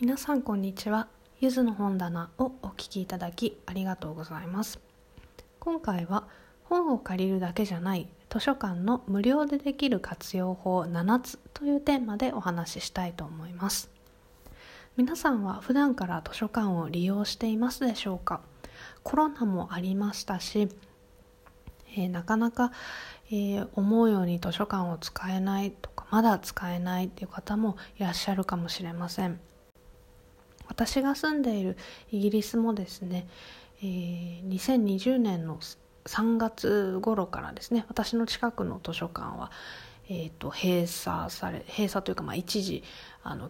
皆さんこんにちは。ゆずの本棚をお聞きいただきありがとうございます。今回は本を借りるだけじゃない図書館の無料でできる活用法7つというテーマでお話ししたいと思います。皆さんは普段から図書館を利用していますでしょうか？コロナもありましたし、なかなか、思うように図書館を使えないとかまだ使えないっていう方もいらっしゃるかもしれません。私が住んでいるイギリスもですね、2020年の3月頃からですね、私の近くの図書館は、閉鎖というか、一時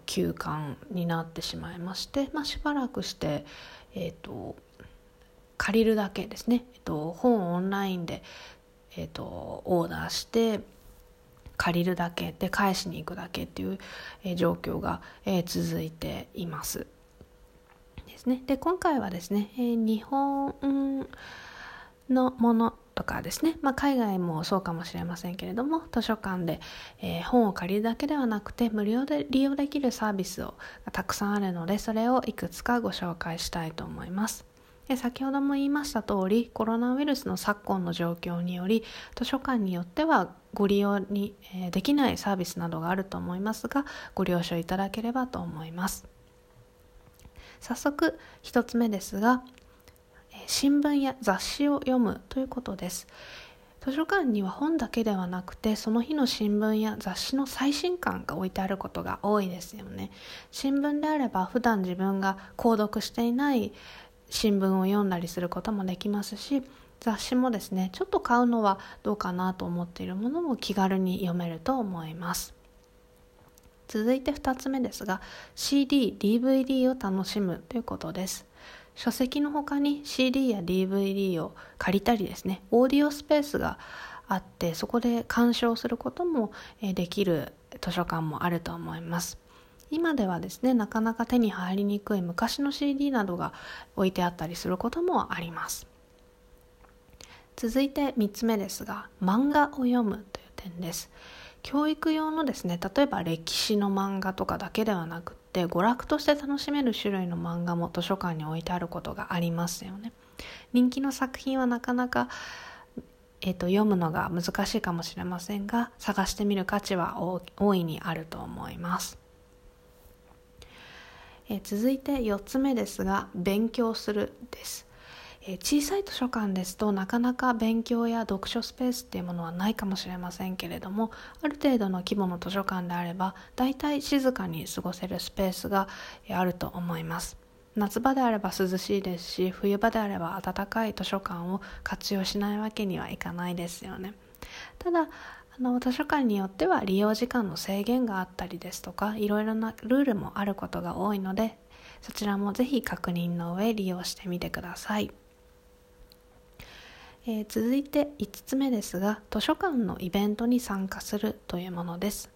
休館になってしまいまして、しばらくして、借りるだけですね、本をオンラインで、オーダーして借りるだけで返しに行くだけっていう、状況が、続いています。で、今回はですね、日本のものとかですね、海外もそうかもしれませんけれども、図書館で、本を借りるだけではなくて無料で利用できるサービスがたくさんあるので、それをいくつかご紹介したいと思います。先ほども言いました通り、コロナウイルスの昨今の状況により図書館によってはご利用に、できないサービスなどがあると思いますが、ご了承いただければと思います。早速1つ目ですが、新聞や雑誌を読むということです。図書館には本だけではなくて、その日の新聞や雑誌の最新刊が置いてあることが多いですよね。新聞であれば普段自分が購読していない新聞を読んだりすることもできますし、雑誌もですね、ちょっと買うのはどうかなと思っているものも気軽に読めると思います。続いて2つ目ですが、 CD、DVD を楽しむということです。書籍の他に CD や DVD を借りたりですね、オーディオスペースがあって、そこで鑑賞することもできる図書館もあると思います。今ではですね、なかなか手に入りにくい昔の CD などが置いてあったりすることもあります。続いて3つ目ですが、漫画を読むという点です。教育用のですね、例えば歴史の漫画とかだけではなくて、娯楽として楽しめる種類の漫画も図書館に置いてあることがありますよね。人気の作品はなかなか、読むのが難しいかもしれませんが、探してみる価値は大いにあると思います。続いて4つ目ですが、勉強するです。小さい図書館ですとなかなか勉強や読書スペースっていうものはないかもしれませんけれども、ある程度の規模の図書館であればだいたい静かに過ごせるスペースがあると思います。夏場であれば涼しいですし、冬場であれば暖かい図書館を活用しないわけにはいかないですよね。ただ図書館によっては利用時間の制限があったりですとか、いろいろなルールもあることが多いので、そちらもぜひ確認の上利用してみてください。続いて5つ目ですが、図書館のイベントに参加するというものです。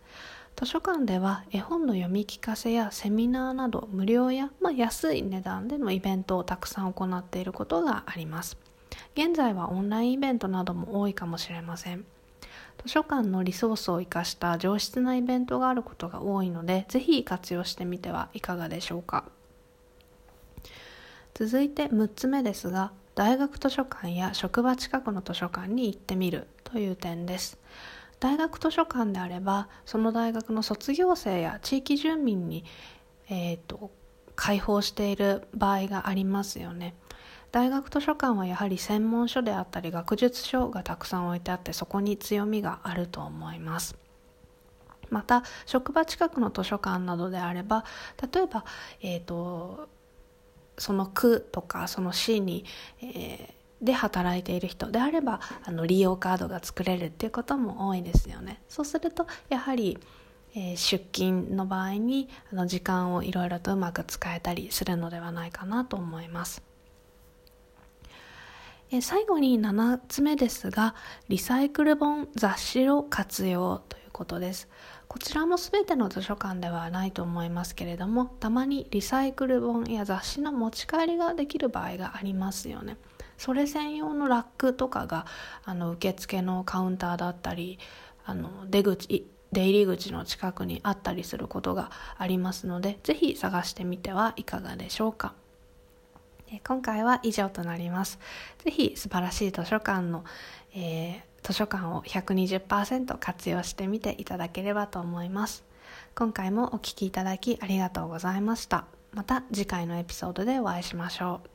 図書館では絵本の読み聞かせやセミナーなど無料や、安い値段でのイベントをたくさん行っていることがあります。現在はオンラインイベントなども多いかもしれません。図書館のリソースを生かした上質なイベントがあることが多いので、ぜひ活用してみてはいかがでしょうか。続いて6つ目ですが、大学図書館や職場近くの図書館に行ってみるという点です。大学図書館であれば、その大学の卒業生や地域住民に、開放している場合がありますよね。大学図書館はやはり専門書であったり学術書がたくさん置いてあって、そこに強みがあると思います。また職場近くの図書館などであれば、例えば、その区とかその市に、で働いている人であれば利用カードが作れるっていうことも多いですよね。そうするとやはり、出勤の場合に時間をいろいろとうまく使えたりするのではないかなと思います。最後に7つ目ですが、リサイクル本雑誌を活用ということです。こちらも全ての図書館ではないと思いますけれども、たまにリサイクル本や雑誌の持ち帰りができる場合がありますよね。それ専用のラックとかが受付のカウンターだったり、出口出入り口の近くにあったりすることがありますので、ぜひ探してみてはいかがでしょうか。今回は以上となります。ぜひ素晴らしい図書館の、図書館を 120% 活用してみていただければと思います。今回もお聞きいただきありがとうございました。また次回のエピソードでお会いしましょう。